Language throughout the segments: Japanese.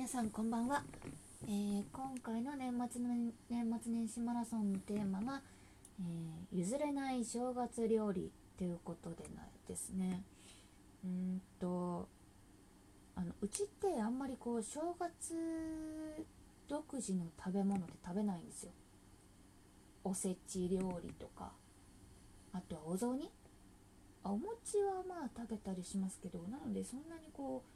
皆さんこんばんは。今回の年末年始マラソンのテーマが、譲れない正月料理っていうことでないですね。うちってあんまりこう正月独自の食べ物って食べないんですよ。おせち料理とか、あとはお雑煮、お餅はまあ食べたりしますけど、なのでそんなにこう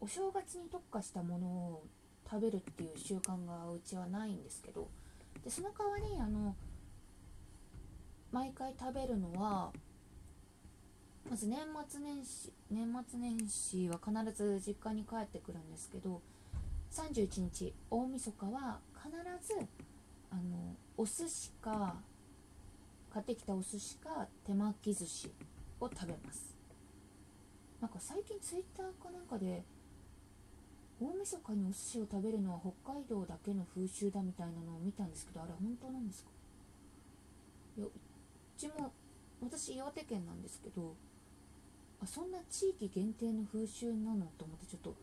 お正月に特化したものを食べるっていう習慣がうちはないんですけど、でその代わり毎回食べるのは、まず年末年始は必ず実家に帰ってくるんですけど、31日大晦日は必ずお寿司か、買ってきたお寿司か手巻き寿司を食べます。なんか最近ツイッターかなんかで、大晦日にお寿司を食べるのは北海道だけの風習だみたいなのを見たんですけど、あれ本当なんですか？いや、うちも、私岩手県なんですけど、そんな地域限定の風習なのと思ってちょっと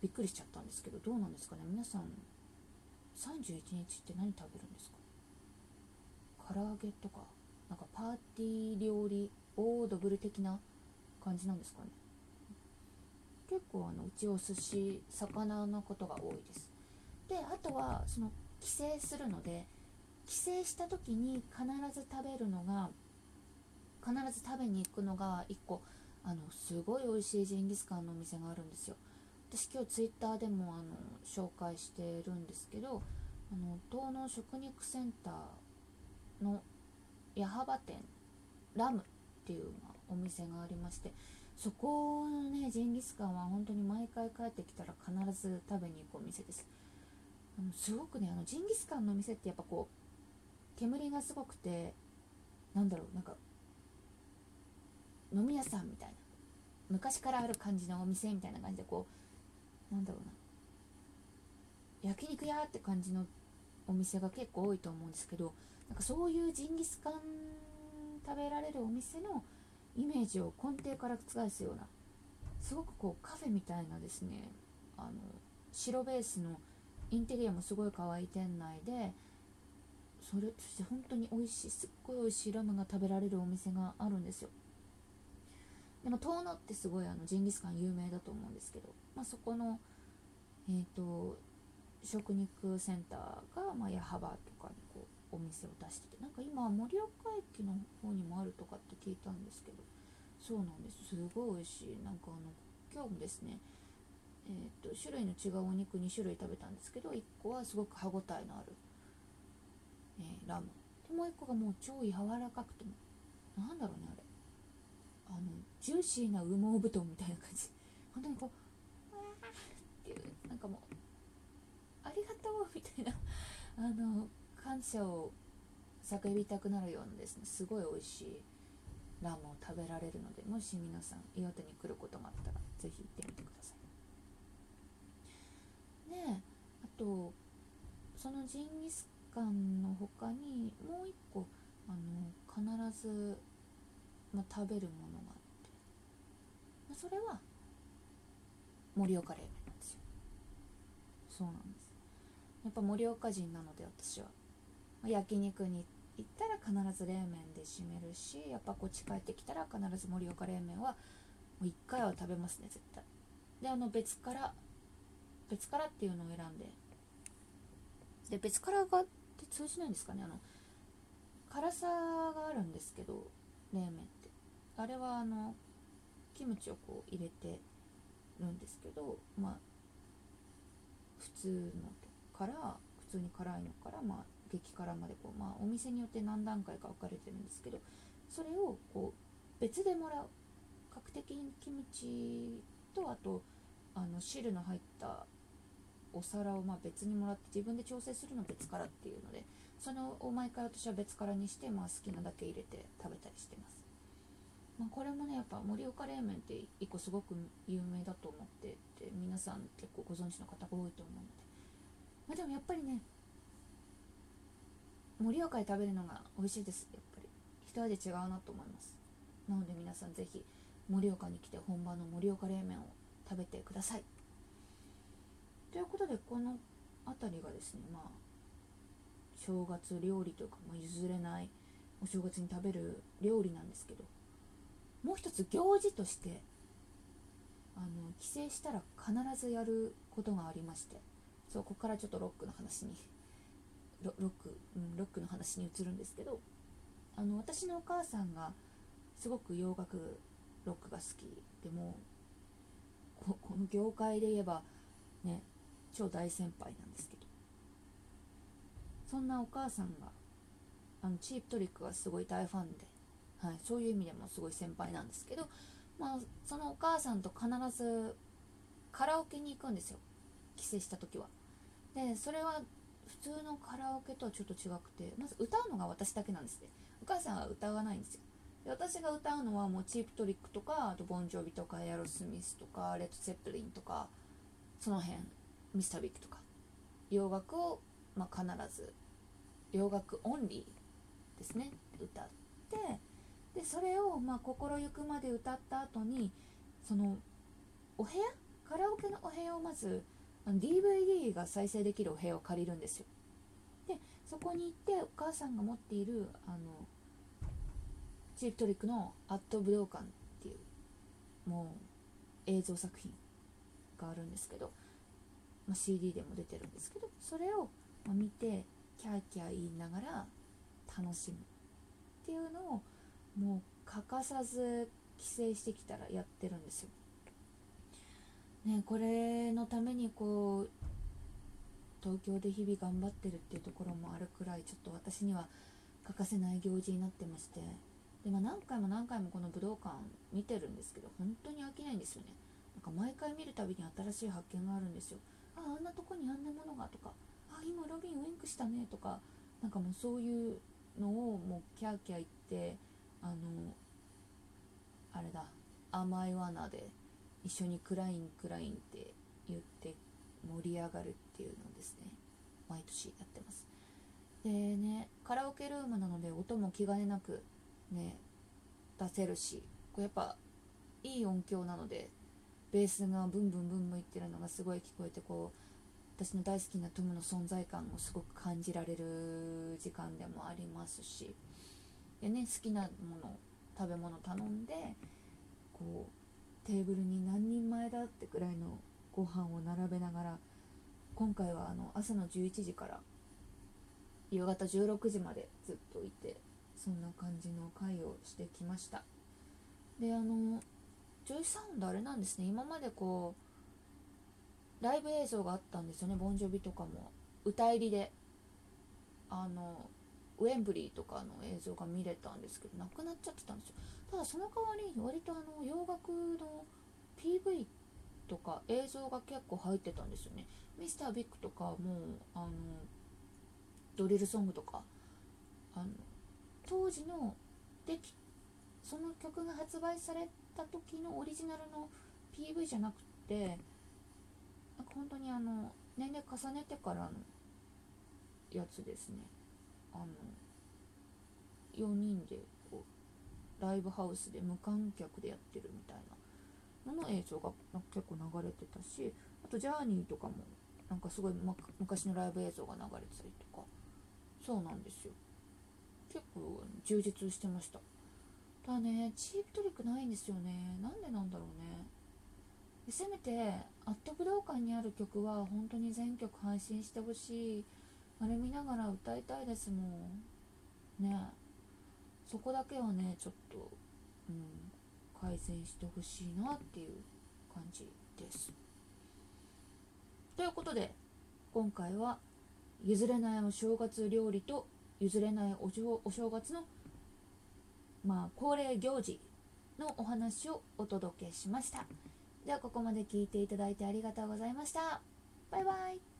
びっくりしちゃったんですけど、どうなんですかね。皆さん31日って何食べるんですか？唐揚げとか、なんかパーティー料理オードブル的な感じなんですかね。結構うちお寿司、魚のことが多いです。で、あとはその帰省するので、帰省した時に必ず食べに行くのが1個すごい美味しいジンギスカンのお店があるんですよ。私今日ツイッターでも紹介してるんですけど、東農食肉センターの矢幅店ラムっていうお店がありまして、そこのねジンギスカンは本当に毎回帰ってきたら必ず食べに行くお店です。すごくねジンギスカンのお店ってやっぱこう煙がすごくて、なんか飲み屋さんみたいな、昔からある感じのお店みたいな感じで、こう焼肉屋って感じのお店が結構多いと思うんですけど、なんかそういうジンギスカン食べられるお店のイメージを根底から覆すような、すごくこうカフェみたいなですね、白ベースのインテリアもすごい可愛い店内で、そして本当に美味しい、すっごい美味しいラムが食べられるお店があるんですよ。でも遠野ってすごいジンギスカン有名だと思うんですけど、そこの食肉センターが矢幅とかにこうお店を出してて、なんか今盛岡駅の方にもあるとかって聞いたんですけど、そうなんです、すごい美味しい。なんか今日もですね、種類の違うお肉2種類食べたんですけど、1個はすごく歯ごたえのある、ラムで、もう1個がもう超柔らかくて、ジューシーな羽毛布団みたいな感じ、本当にこうわーっていう、なんかもうありがとうみたいな感謝を叫びたくなるようなですね、すごい美味しいラムを食べられるので、もし皆さん岩手に来ることがあったらぜひ行ってみてください。あとそのジンギスカンの他にもう一個必ず、食べるものがあって、それは盛岡冷麺なんですよ。そうなんです。やっぱ盛岡人なので私は、焼肉に行ったら必ず冷麺で締めるし、やっぱこっち帰ってきたら必ず盛岡冷麺はもう1回は食べますね、絶対。で別からっていうのを選んで、で別からがって通じないんですかね、辛さがあるんですけど冷麺って、あれはキムチをこう入れてるんですけど、普通のから普通に辛いのから激辛までこう、お店によって何段階か分かれてるんですけど、それをこう別でもらう、確定にキムチとあと汁の入ったお皿を別にもらって、自分で調整するの別からっていうので、そのを毎回私は別からにして、好きなだけ入れて食べたりしてます。これもねやっぱ盛岡冷麺って一個すごく有名だと思ってて、皆さん結構ご存知の方が多いと思うので、でもやっぱりね盛岡で食べるのが美味しいです。やっぱり一味違うなと思います。なので皆さんぜひ盛岡に来て本場の盛岡冷麺を食べてください。ということで、この辺りがですね、まあ正月料理というか、まあ、譲れないお正月に食べる料理なんですけど、もう一つ行事として帰省したら必ずやることがありまして、そうここからちょっとロックの話に移るんですけど、私のお母さんがすごく洋楽ロックが好きで、もうこの業界で言えばね、超大先輩なんですけど、そんなお母さんがチープトリックがすごい大ファンで、はい、そういう意味でもすごい先輩なんですけど、まあ、そのお母さんと必ずカラオケに行くんですよ、帰省した時は。でそれは普通のカラオケとはちょっと違くて、まず歌うのが私だけなんですね。お母さんは歌わないんですよ。で私が歌うのはもうチープトリックとか、あとボンジョビとかエアロスミスとかレッド・ツェッペリンとか、その辺ミスター・ビッグとか洋楽を、まあ、必ず洋楽オンリーですね、歌って、でそれをまあ心ゆくまで歌った後に、そのお部屋、カラオケのお部屋をまずDVD が再生できるお部屋を借りるんですよ。でそこに行って、お母さんが持っているチープトリックのアット武道館っていうもう映像作品があるんですけど、まあ、CD でも出てるんですけど、それを見てキャーキャー言いながら楽しむっていうのをもう欠かさず帰省してきたらやってるんですよ。ね、これのためにこう東京で日々頑張ってるっていうところもあるくらい、ちょっと私には欠かせない行事になってまして、で、まあ、何回もこの武道館見てるんですけど、本当に飽きないんですよね。なんか毎回見るたびに新しい発見があるんですよ。あんなとこにあんなものがとか、あ今ロビンウインクしたねとか、なんかもうそういうのをもうキャーキャー言って、あれだ、甘い罠で一緒にクラインって言って盛り上がるっていうのをですね、毎年やってます。でね、カラオケルームなので音も気兼ねなくね出せるし、こうやっぱいい音響なのでベースがブンブンブンブンいってるのがすごい聞こえて、こう私の大好きなトムの存在感をすごく感じられる時間でもありますし、でね、好きなもの食べ物頼んで、こうテーブルに何人前だってくらいのご飯を並べながら、今回は朝の11時から夕方16時までずっといて、そんな感じの会をしてきました。でジョイサウンドあれなんですね、今までこうライブ映像があったんですよね。ボンジョビとかも歌入りでウェンブリーとかの映像が見れたんですけど、なくなっちゃってたんですよ。ただその代わりに割と洋楽の PV とか映像が結構入ってたんですよね。ミスタービッグとかもドリルソングとか当時のその曲が発売された時のオリジナルの PV じゃなくて、なんか本当に年齢重ねてからのやつですね。4人でこうライブハウスで無観客でやってるみたいなのの映像が結構流れてたし、あとジャーニーとかもなんかすごい、昔のライブ映像が流れてたりとか、そうなんですよ。結構充実してました。ただね、チープトリックないんですよね。なんでなんだろうね。せめてアット武道館にある曲は本当に全曲配信してほしい。あれ見ながら歌いたいですもんね。そこだけはねちょっと、改善してほしいなっていう感じです。ということで、今回は譲れないお正月料理と譲れないお正月の、まあ、恒例行事のお話をお届けしました。ではここまで聞いていただいてありがとうございました。バイバイ。